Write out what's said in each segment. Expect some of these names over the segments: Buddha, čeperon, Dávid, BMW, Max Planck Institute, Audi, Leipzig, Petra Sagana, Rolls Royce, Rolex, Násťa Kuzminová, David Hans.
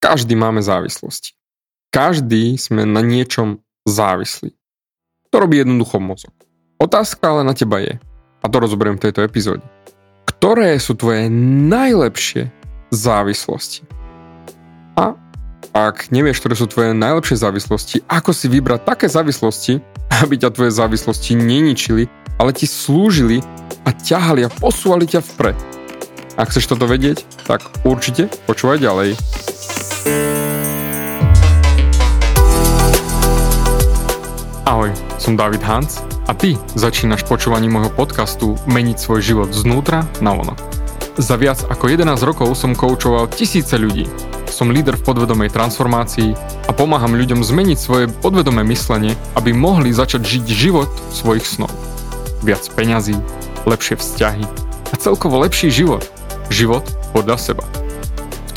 Každý máme závislosti. Každý sme na niečom závislí. To robí jednoducho mozog. Otázka ale na teba je, a to rozoberiem v tejto epizóde, ktoré sú tvoje najlepšie závislosti? A ak nevieš, ktoré sú tvoje najlepšie závislosti, ako si vybrať také závislosti, aby ťa tvoje závislosti neničili, ale ti slúžili a ťahali a posúvali ťa vpred. Ak chceš toto vedieť, tak určite počúvaj ďalej. Ahoj, som David Hans a ty začínaš počúvanie môjho podcastu Meniť svoj život znútra na vonok. Za viac ako 11 rokov som koučoval tisíce ľudí. Som líder v podvedomej transformácii a pomáham ľuďom zmeniť svoje podvedomé myslenie, aby mohli začať žiť život svojich snov. Viac peňazí, lepšie vzťahy a celkovo lepší život. Život podľa seba. V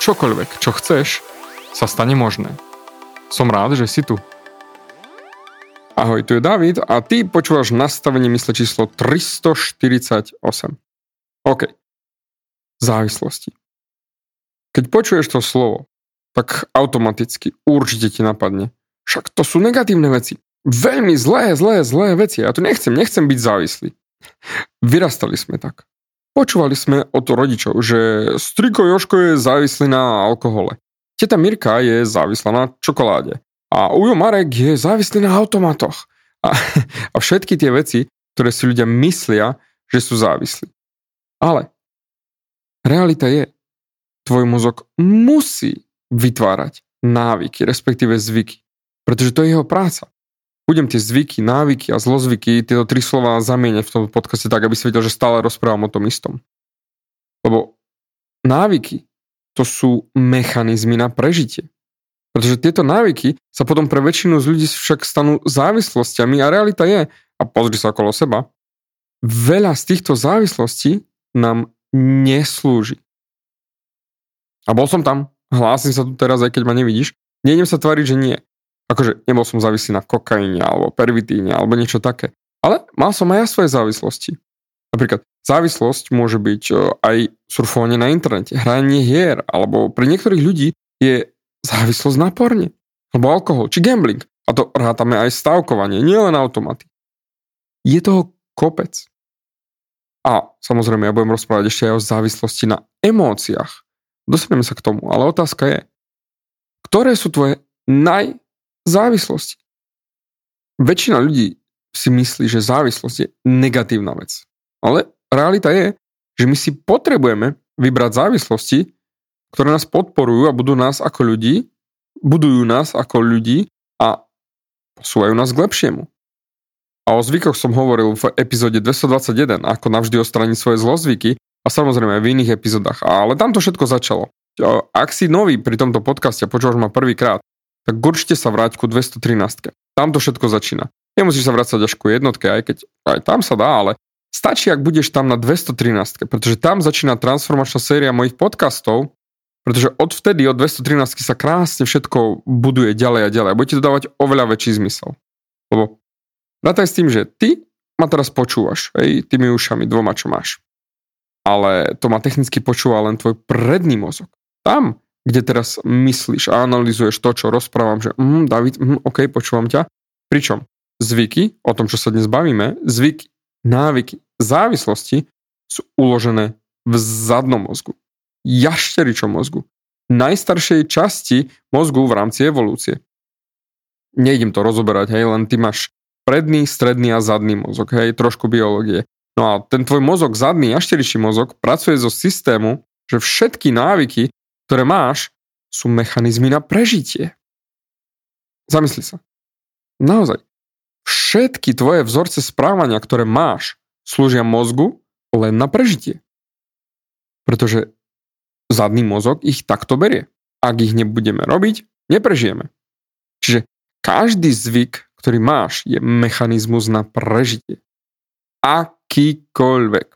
čokoľvek, čo chceš, sa stane možné. Som rád, že si tu. Ahoj, tu je Dávid a ty počúvaš nastavenie mysle číslo 348. OK. Závislosti. Keď počuješ to slovo, tak automaticky určite ti napadne. Však to sú negatívne veci. Veľmi zlé veci. Ja tu nechcem byť závislý. Vyrastali sme tak. Počúvali sme od rodičov, že striko Jožko je závislý na alkohole. Teta Mirka je závislá na čokoláde. A Ujo Marek je závislý na automatoch. A všetky tie veci, ktoré si ľudia myslia, že sú závislí. Ale realita je, tvoj mozog musí vytvárať návyky, respektíve zvyky. Pretože to je jeho práca. Budem tie zvyky, návyky a zlozvyky, tieto tri slova zamieňať v tom podcaste tak, aby si vedel, že stále rozprávam o tom istom. Lebo návyky to sú mechanizmy na prežitie. Pretože tieto návyky sa potom pre väčšinu z ľudí však stanú závislosťami a realita je, a pozri sa okolo seba, veľa z týchto závislostí nám neslúži. A bol som tam, hlásim sa tu teraz, aj keď ma nevidíš, nejdem sa tváriť, že nie. Akože nebol som závislý na kokaine, alebo pervitíne, alebo niečo také. Ale mal som aj ja svoje závislosti. Napríklad, závislosť môže byť aj surfovanie na internete, hranie hier, alebo pre niektorých ľudí je závislosť na porne, alebo alkohol, či gambling. A to rátame aj stavkovanie, nielen automaty. Je toho kopec. A samozrejme, ja budem rozprávať ešte aj o závislosti na emóciách. Dostaneme sa k tomu, ale otázka je, ktoré sú tvoje najzávislosti? Väčšina ľudí si myslí, že závislosť je negatívna vec. Ale realita je, že my si potrebujeme vybrať závislosti, ktoré nás podporujú a budujú nás ako ľudí a posúvajú nás k lepšiemu. A o zvykoch som hovoril v epizóde 221, ako navždy odstrániť svoje zlozvyky a samozrejme aj v iných epizódach. Ale tam to všetko začalo. Ak si nový pri tomto podcaste a počúvaš ma prvýkrát, tak určite sa vráť ku 213. Tam to všetko začína. Nemusíš sa vrácať až ku jednotke, aj keď aj tam sa dá, ale stačí, ak budeš tam na 213, pretože tam začína transformačná séria mojich podcastov, pretože odvtedy od 213 sa krásne všetko buduje ďalej a ďalej. A bude ti to dávať oveľa väčší zmysel. Lebo rátaj s tým, že ty ma teraz počúvaš, hej, tými ušami dvoma, čo máš. Ale to ma technicky počúva len tvoj predný mozog. Tam, kde teraz myslíš a analyzuješ to, čo rozprávam, že David, ok, počúvam ťa. Pričom zvyky, o tom, čo sa dnes bavíme, zvyky, návyky, závislosti sú uložené v zadnom mozgu. Jašteričom mozgu. Najstaršej časti mozgu v rámci evolúcie. Nejdem to rozoberať, hej, len ty máš predný, stredný a zadný mozog, hej, trošku biológie. No a ten tvoj mozog, zadný jašteričí mozog, pracuje zo systému, že všetky návyky, ktoré máš, sú mechanizmy na prežitie. Zamysli sa. Naozaj. Všetky tvoje vzorce správania, ktoré máš, slúžia mozgu len na prežitie. Pretože zadný mozog ich takto berie. ak ich nebudeme robiť, neprežijeme. Čiže každý zvyk, ktorý máš, je mechanizmus na prežitie. Akýkoľvek.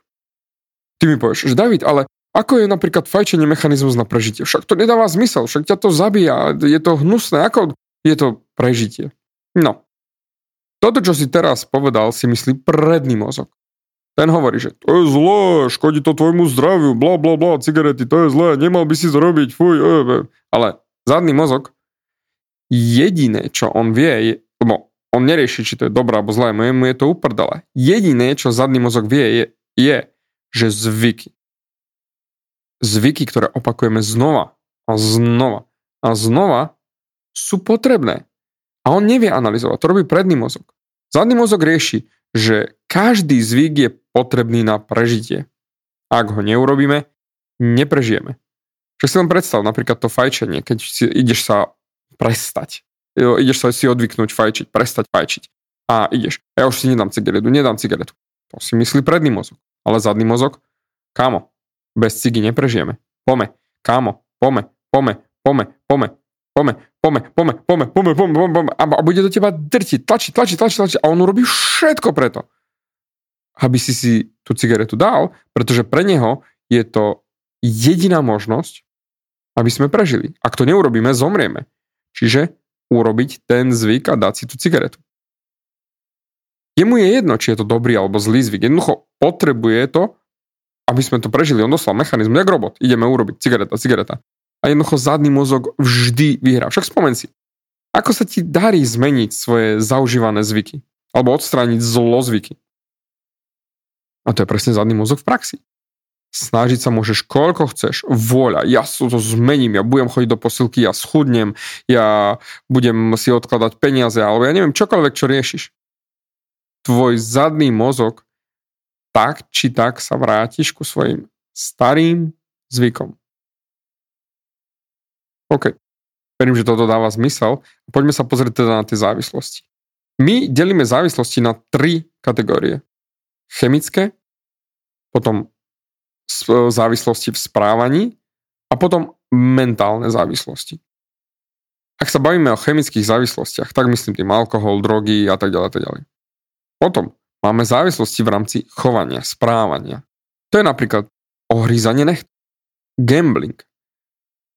Ty mi povieš, že David, ale ako je napríklad fajčenie mechanizmus na prežitie? Však to nedáva zmysel, však ťa to zabíja, je to hnusné, ako je to prežitie? No. Toto, čo si teraz povedal, si myslí predný mozog. Ten hovorí, že to je zlé, škodí to tvojmu zdraviu, bla bla bla, cigarety, to je zlé, nemal by si zrobiť, fuj. Ale zadný mozog, jediné, čo on vie, je, lebo on nerieši, či to je dobré alebo zlé, mu je to uprdele. Jediné, čo zadný mozog vie, je že zvyky. Zvyky, ktoré opakujeme znova a znova a znova, sú potrebné. A on nevie analyzovať, to robí predný mozog. Zadný mozog rieši, že každý zvyk je potrebný na prežitie. Ak ho neurobíme, neprežijeme. Čo si len predstav, napríklad to fajčenie, keď si ideš sa prestať. Ideš sa si odvyknúť fajčiť, prestať fajčiť. A ideš, ja už si nedám cigaretu. To si myslí predný mozog. Ale zadný mozog, kámo, bez cigy neprežijeme. Pome, kámo, pome. A bude do teba drtiť, tlačiť a on urobí všetko preto, aby si si tú cigaretu dal, pretože pre neho je to jediná možnosť, aby sme prežili. Ak to neurobíme, zomrieme. Čiže urobiť ten zvyk a dať si tú cigaretu. Jemu je jedno, či je to dobrý alebo zlý zvyk. Jednoducho potrebuje to, aby sme to prežili. On doslova mechanizmus, jak robot. Ideme urobiť cigareta. A jednoducho zadný mozog vždy vyhrá. Však spomen si, ako sa ti darí zmeniť svoje zaužívané zvyky alebo odstrániť zlozvyky. A to je presne zadný mozog v praxi. Snažiť sa môžeš koľko chceš. Vôľa, ja to zmením, ja budem chodiť do posilky, ja schudnem, ja budem si odkladať peniaze, alebo ja neviem, čokoľvek, čo riešiš. Tvoj zadný mozog tak či tak sa vrátiš ku svojim starým zvykom. OK, verím, že toto dáva zmysel. Poďme sa pozrieť teda na tie závislosti. My delíme závislosti na tri kategórie. Chemické, potom závislosti v správaní a potom mentálne závislosti. Ak sa bavíme o chemických závislostiach, tak myslím tým alkohol, drogy a tak ďalej, tak ďalej. Potom máme závislosti v rámci chovania, správania. To je napríklad ohrízanie nechtov, gambling,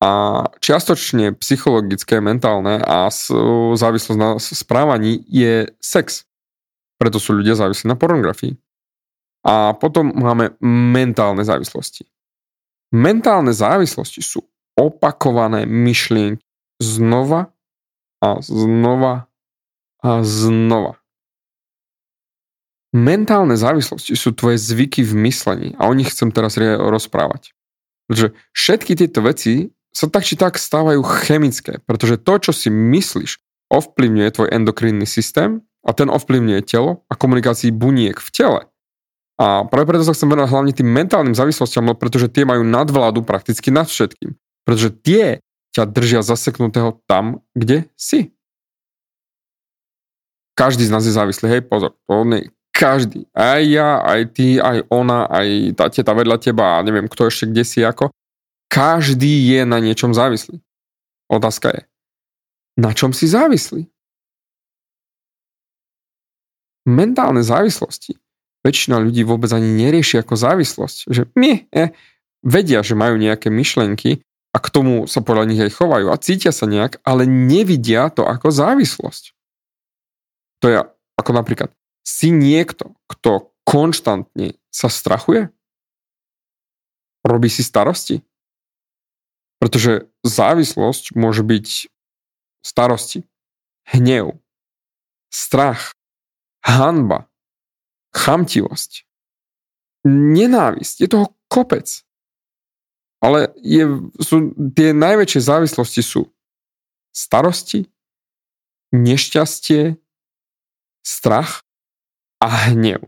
a čiastočne psychologické, mentálne a závislosť na správaní je sex. Preto sú ľudia závislí na pornografii. A potom máme mentálne závislosti. Mentálne závislosti sú opakované myšlienky znova a znova a znova. Mentálne závislosti sú tvoje zvyky v myslení a o nich chcem teraz rozprávať. Pretože všetky tieto veci sa tak či tak stávajú chemické, pretože to, čo si myslíš, ovplyvňuje tvoj endokrinný systém a ten ovplyvňuje telo a komunikácii buniek v tele. A práve preto sa chcem venovať hlavne tým mentálnym závislostiam, pretože tie majú nadvládu prakticky nad všetkým. Pretože tie ťa držia zaseknutého tam, kde si. Každý z nás je závislý, hej, pozor, pohodný. Každý, aj ja, aj ty, aj ona, aj tá teta vedľa teba, a neviem, kto ešte kde si ako. Každý je na niečom závislý. Otázka je, na čom si závislý? Mentálne závislosti väčšina ľudí vôbec ani nerieši ako závislosť. Že vedia, že majú nejaké myšlenky a k tomu sa podľa nich aj chovajú a cítia sa nejak, ale nevidia to ako závislosť. To je ako napríklad, si niekto, kto konštantne sa strachuje? Robí si starosti? Pretože závislosť môže byť starosti, hnev, strach, hanba, chamtivosť, nenávisť. Je toho kopec. Ale tie najväčšie závislosti sú starosti, nešťastie, strach a hnev.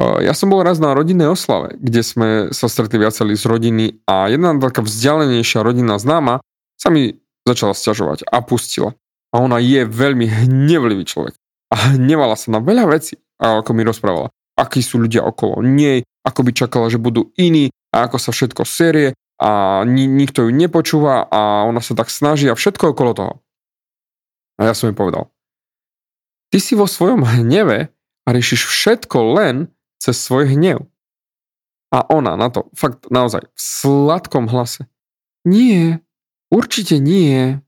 Ja som bol raz na rodinnej oslave, kde sme sa stretli viacerí z rodiny a jedna taká vzdialenejšia rodina známa sa mi začala sťažovať a pustila. A ona je veľmi hnevlivý človek. A hnevala sa na veľa vecí, ako mi rozprávala. Akí sú ľudia okolo nej, ako by čakala, že budú iní a ako sa všetko série a nikto ju nepočúva a ona sa tak snaží a všetko okolo toho. A ja som jej povedal, ty si vo svojom hneve a riešiš všetko len cez svoj hnev. A ona na to, fakt naozaj, v sladkom hlase, nie, určite nie.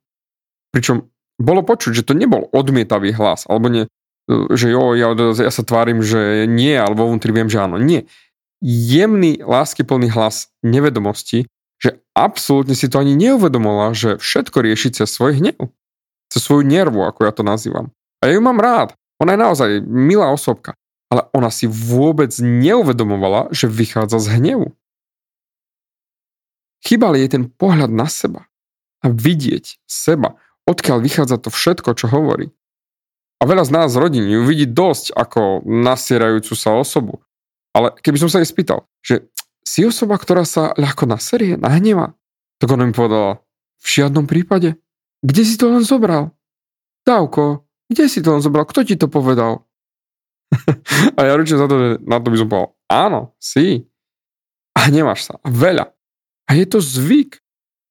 Pričom bolo počuť, že to nebol odmietavý hlas, alebo nie, že jo, ja sa tvárim, že nie, alebo vnútri viem, že áno, nie. Jemný, láskyplný hlas nevedomosti, že absolútne si to ani neuvedomila, že všetko rieši cez svoj hnev, cez svoju nervu, ako ja to nazývam. A ja ju mám rád, ona je naozaj milá osobka, ale ona si vôbec neuvedomovala, že vychádza z hnevu. Chýbal jej ten pohľad na seba a vidieť seba, odkiaľ vychádza to všetko, čo hovorí. A veľa z nás z rodiny ju vidí dosť ako nasierajúcu sa osobu. Ale keby som sa jej spýtal, že si osoba, ktorá sa ľahko naserie, nahneva, tak ona mi povedala, v žiadnom prípade. Kde si to len zobral? Dávko, kde si to len zobral? Kto ti to povedal? A ja ručím za to, že na to by som povedal, áno, si. A hneváš sa. Veľa. A je to zvyk.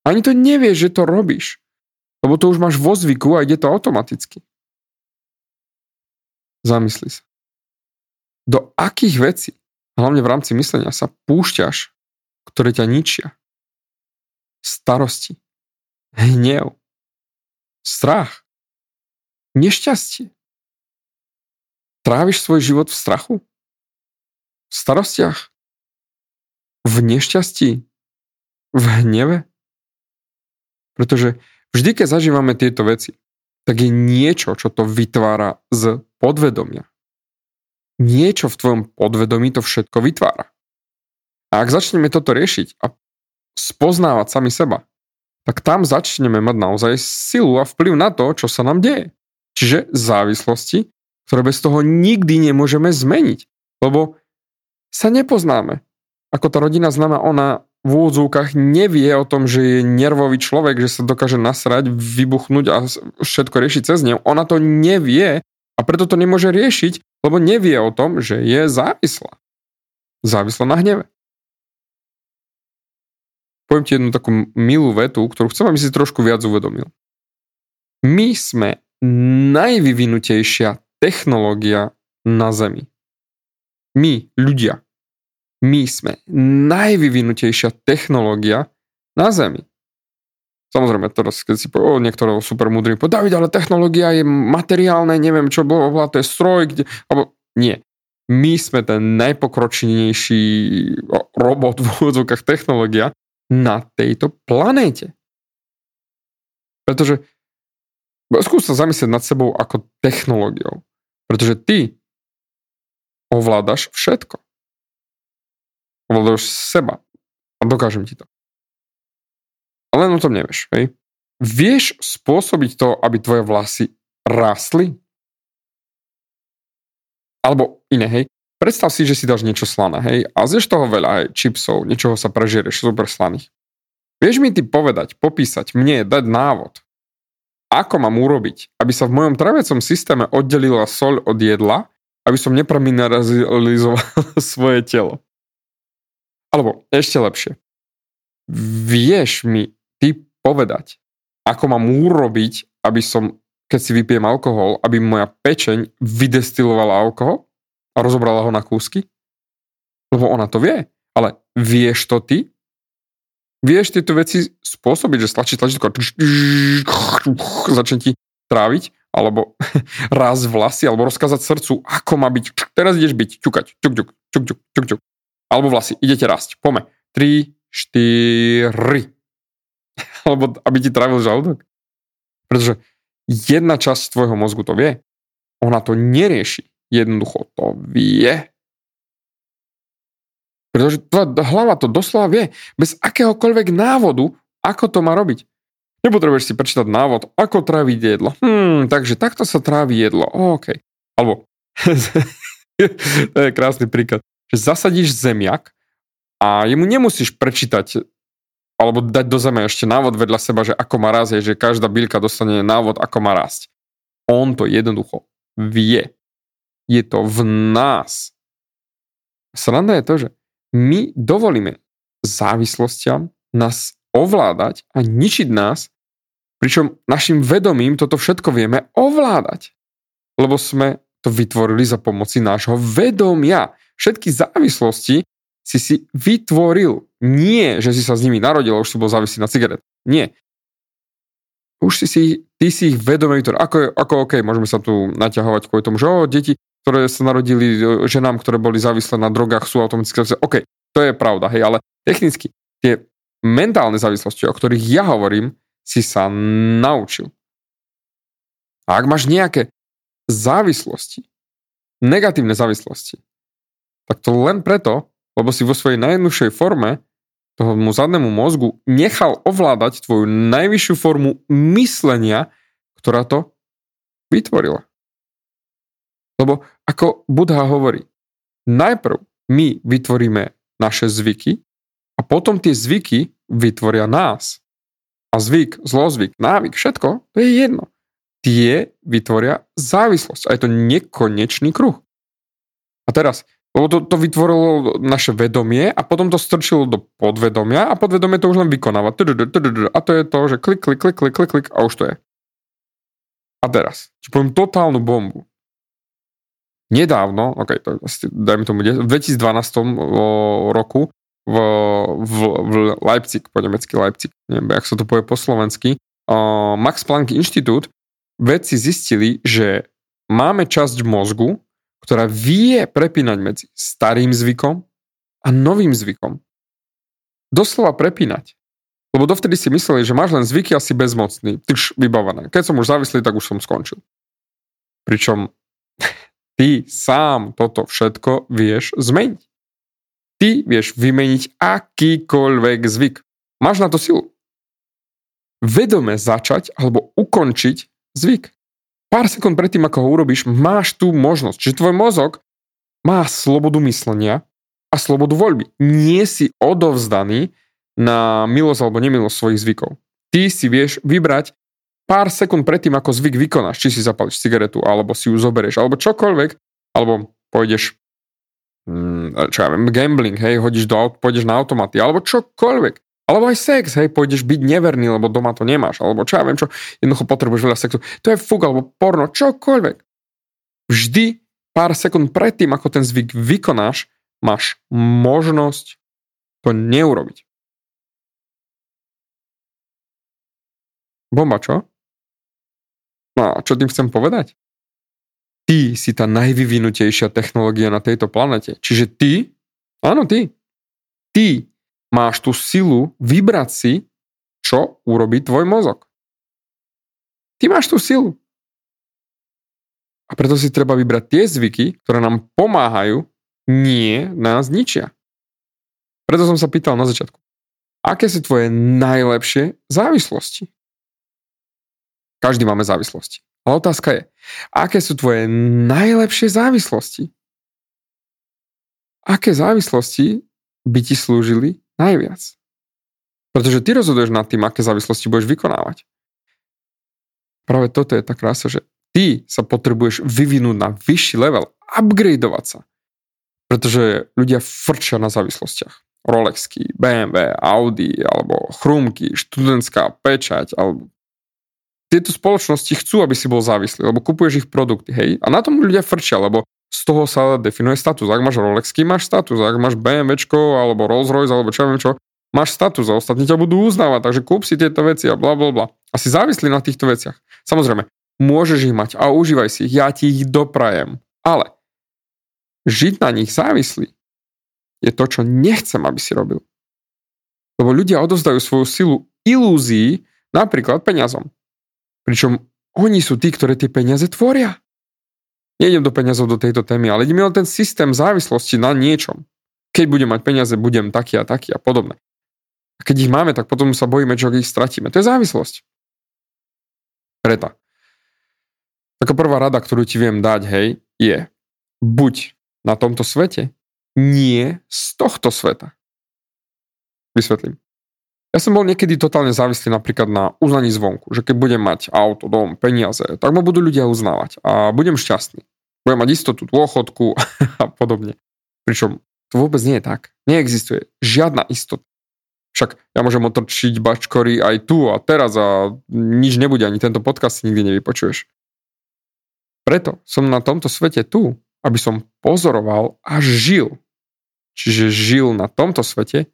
Ani to nevieš, že to robíš. Lebo to už máš vo zvyku a ide to automaticky. Zamysli sa. Do akých vecí hlavne v rámci myslenia sa púšťaš, ktoré ťa ničia. Starosti, hnev, strach, nešťastie. Tráviš svoj život v strachu? V starostiach? V nešťastí? V hneve? Pretože vždy, keď zažívame tieto veci, tak je niečo, čo to vytvára z podvedomia. Niečo v tvojom podvedomí to všetko vytvára. A ak začneme toto riešiť a spoznávať sami seba, tak tam začneme mať naozaj silu a vplyv na to, čo sa nám deje. Čiže závislosti, ktoré bez toho nikdy nemôžeme zmeniť, lebo sa nepoznáme. Ako tá rodina známa, ona v úvodzovkách nevie o tom, že je nervový človek, že sa dokáže nasrať, vybuchnúť a všetko riešiť cez ňu. Ona to nevie a preto to nemôže riešiť, lebo nevie o tom, že je závislá. Závislá na hneve. Poviem ti jednu takú milú vetu, ktorú chcem, aby si trošku viac uvedomil. My sme najvyvinutejšia technológia na Zemi. My, ľudia. My sme najvyvinutejšia technológia na Zemi. Samozrejme, teraz, keď si povie, niektorého super múdry povie, Dávid, ale technológia je materiálna, neviem čo, bolo, to je stroj, kde, alebo nie. My sme ten najpokročilnejší robot v úvodzovkách technológia na tejto planéte. Pretože skús sa zamyslieť nad sebou ako technológiou. Pretože ty ovládaš všetko. Ovládaš seba. A dokážem ti to. Ale len o tom nevieš. Hej? Vieš spôsobiť to, aby tvoje vlasy rástli? Alebo iné, hej? Predstav si, že si dáš niečo slané, hej? A zješ toho veľa, hej? Čipsov, niečoho sa prežiereš, super slaných. Vieš mi ty povedať, popísať, mne dať návod, ako mám urobiť, aby sa v mojom traviacom systéme oddelila soľ od jedla, aby som nepremineralizoval svoje telo? Alebo ešte lepšie. Vieš mi ty povedať, ako mám urobiť, aby som, keď si vypijem alkohol, aby moja pečeň vydestilovala alkohol a rozobrala ho na kúsky? Lebo ona to vie, ale vieš to ty? Vieš tieto veci spôsobiť, že stlačí tlačítko, začne ti tráviť, alebo raz vlasy, alebo rozkázať srdcu, ako má byť, teraz ideš byť, ťukať, ťuk, ťuk, ťuk, ťuk, ťuk, ťuk. Alebo vlasy, idete rásť, pome, 3, 4. Alebo aby ti trávil žalúdok. Pretože jedna časť tvojho mozgu to vie. Ona to nerieši. Jednoducho to vie. Pretože tvoja hlava to doslova vie. Bez akéhokoľvek návodu, ako to má robiť. Nepotrebuješ si prečítať návod, ako tráviť jedlo. Takže takto sa trávi jedlo. OK. Alebo to je krásny príklad. Že zasadíš zemiak a jemu nemusíš prečítať alebo dať do zeme ešte návod vedľa seba, že ako má rásť, že každá byľka dostane návod, ako má rásť. On to jednoducho vie. Je to v nás. Sranda je to, že my dovolíme závislostiam nás ovládať a ničiť nás, pričom našim vedomím toto všetko vieme ovládať. Lebo sme to vytvorili za pomoci nášho vedomia. Všetky závislosti si vytvoril. Nie, že si sa s nimi narodil a už si bol závislý na cigaret. Nie. Už si ich vedomý, ako môžeme sa tu naťahovať kvôli tomu, že deti, ktoré sa narodili ženám, ktoré boli závislé na drogách, sú automaticky závislé. OK, to je pravda, hej, ale technicky tie mentálne závislosti, o ktorých ja hovorím, si sa naučil. A ak máš nejaké závislosti, negatívne závislosti, tak to len preto, lebo si vo svojej najjednoduchšej forme tomu zadnému mozgu nechal ovládať tvoju najvyššiu formu myslenia, ktorá to vytvorila. Lebo ako Buddha hovorí, najprv my vytvoríme naše zvyky a potom tie zvyky vytvoria nás. A zvyk, zlozvyk, návyk, všetko, to je jedno. Tie vytvoria závislosť a je to nekonečný kruh. A teraz lebo to vytvorilo naše vedomie a potom to strčilo do podvedomia a podvedomie to už len vykonáva. A to je to, že klik, klik, klik, klik, klik a už to je. A teraz, či poviem totálnu bombu. Nedávno, ok, to dajme tomu, v 2012 roku v Leipzig, po nemecky Leipzig, neviem, jak sa to povie po slovensky, Max Planck Institute vedci zistili, že máme časť mozgu, ktorá vie prepínať medzi starým zvykom a novým zvykom. Doslova prepínať. Lebo dovtedy si mysleli, že máš len zvyky a si bezmocný. Tyž vybavené. Keď som už závislý, tak už som skončil. Pričom ty sám toto všetko vieš zmeniť. Ty vieš vymeniť akýkoľvek zvyk. Máš na to silu. Vedome začať alebo ukončiť zvyk. Pár sekúnd predtým, ako ho urobíš, máš tú možnosť, že tvoj mozog má slobodu myslenia a slobodu voľby. Nie si odovzdaný na milosť alebo nemilosť svojich zvykov. Ty si vieš vybrať pár sekúnd predtým, ako zvyk vykonáš, či si zapališ cigaretu, alebo si ju zoberieš, alebo čokoľvek, alebo pôjdeš gambling, hej, pôjdeš na automaty, alebo čokoľvek. Alebo aj sex, hej, pôjdeš byť neverný, lebo doma to nemáš, alebo čo, jednoducho potrebuješ veľa sexu. To je fuk, alebo porno, čokoľvek. Vždy pár sekúnd predtým, ako ten zvyk vykonáš, máš možnosť to neurobiť. Bomba, čo? No a čo tým chcem povedať? Ty si tá najvyvinutejšia technológia na tejto planete. Čiže ty, áno ty máš tú silu vybrať si, čo urobí tvoj mozog. Ty máš tú silu. A preto si treba vybrať tie zvyky, ktoré nám pomáhajú, nie nás ničia. Preto som sa pýtal na začiatku, aké sú tvoje najlepšie závislosti? Každý máme závislosti. Ale otázka je, aké sú tvoje najlepšie závislosti? Aké závislosti by ti slúžili najviac. Pretože ty rozhoduješ nad tým, aké závislosti budeš vykonávať. Práve toto je tá krása, že ty sa potrebuješ vyvinúť na vyšší level, upgradeovať sa. Pretože ľudia frčia na závislostiach. Rolexky, BMW, Audi, alebo chrumky, študentská pečať, alebo tieto spoločnosti chcú, aby si bol závislý, lebo kupuješ ich produkty, hej. A na tom ľudia frčia, lebo z toho sa definuje status. Ak máš Rolexky, máš status. Ak máš BMWčko, alebo Rolls Royce, alebo čo, máš status a ostatní ťa budú uznávať. Takže kúp si tieto veci a blablabla. A si závislý na týchto veciach. Samozrejme, môžeš ich mať a užívaj si ich. Ja ti ich doprajem. Ale žiť na nich závislý je to, čo nechcem, aby si robil. Lebo ľudia odovzdajú svoju silu ilúzií, napríklad peniazom. Pričom oni sú tí, ktorí tie peniaze tvoria. Nejdem do peniazov do tejto témy, ale idem o ten systém závislosti na niečom. Keď budem mať peniaze, budem taký a taký a podobne. A keď ich máme, tak potom sa bojíme, že ich stratíme. To je závislosť. Preto. Taká prvá rada, ktorú ti viem dať, hej, je buď na tomto svete, nie z tohto sveta. Vysvetlím. Ja som bol niekedy totálne závislý napríklad na uznaní zvonku, že keď budem mať auto, dom, peniaze, tak ma budú ľudia uznávať a budem šťastný. Budem mať istotu, dôchodku a podobne. Pričom to vôbec nie je tak. Neexistuje žiadna istota. Však ja môžem otočiť bačkory aj tu a teraz a nič nebude, ani tento podcast si nikdy nevypočuješ. Preto som na tomto svete tu, aby som pozoroval a žil. Čiže žil na tomto svete,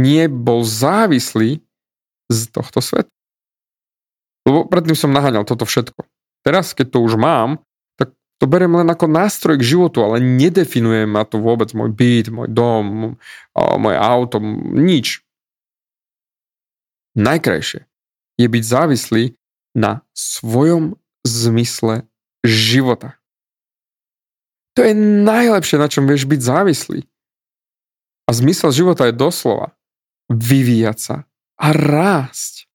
nie bol závislý z tohto sveta. Lebo predtým som naháňal toto všetko. Teraz, keď to už mám, tak to beriem len ako nástroj k životu, ale nedefinuje ma to vôbec môj byt, môj dom, moje auto, nič. Najkrajšie je byť závislý na svojom zmysle života. To je najlepšie, na čom vieš byť závislý. A zmysel života je doslova vyvíjať sa a rásť.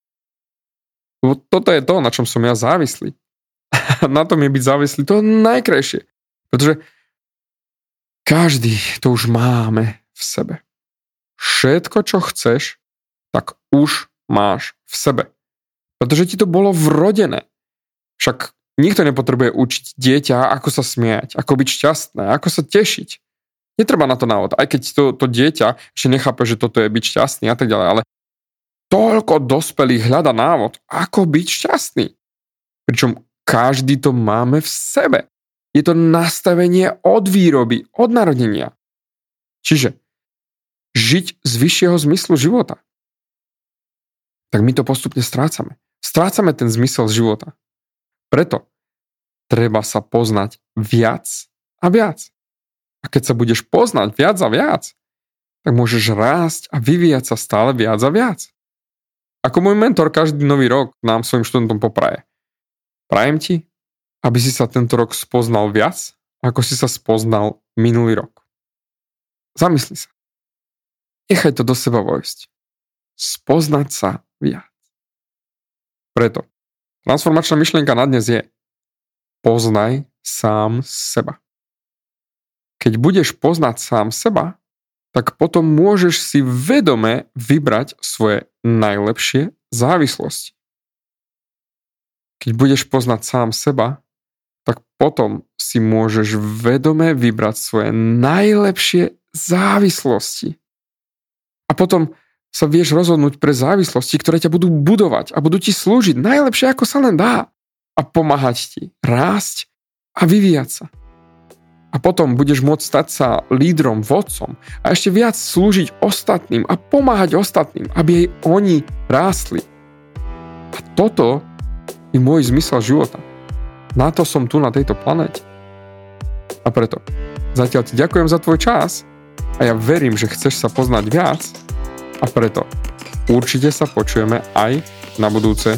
Lebo toto je to, na čom som ja závislý. A na tom je byť závislý. To je najkrajšie. Pretože každý to už máme v sebe. Všetko, čo chceš, tak už máš v sebe. Pretože ti to bolo vrodené. Však nikto nepotrebuje učiť dieťa, ako sa smiať, ako byť šťastné, ako sa tešiť. Netreba na to návod. Aj keď to dieťa ešte nechápe, že toto je byť šťastný a tak ďalej, ale toľko dospelých hľada návod, ako byť šťastný. Pričom každý to máme v sebe. Je to nastavenie od výroby, od narodenia. Čiže žiť z vyššieho zmyslu života. Tak my to postupne strácame. Strácame ten zmysel života. Preto treba sa poznať viac a viac. A keď sa budeš poznať viac a viac, tak môžeš rásť a vyvíjať sa stále viac a viac. Ako môj mentor každý nový rok nám svojim študentom popraje. Prajem ti, aby si sa tento rok spoznal viac, ako si sa spoznal minulý rok. Zamysli sa. Nechaj to do seba vojsť. Spoznať sa viac. Preto transformačná myšlienka na dnes je: poznaj sám seba. Keď budeš poznať sám seba, tak potom môžeš si vedome vybrať svoje najlepšie závislosti. Keď budeš poznať sám seba, tak potom si môžeš vedome vybrať svoje najlepšie závislosti. A potom sa vieš rozhodnúť pre závislosti, ktoré ťa budú budovať a budú ti slúžiť najlepšie, ako sa len dá, a pomáhať ti rásť a vyvíjať sa. A potom budeš môcť stať sa lídrom, vodcom a ešte viac slúžiť ostatným a pomáhať ostatným, aby aj oni rástli. A toto je môj zmysel života. Na to som tu na tejto planéte. A preto zatiaľ ti ďakujem za tvoj čas a ja verím, že chceš sa poznať viac. A preto určite sa počujeme aj na budúce.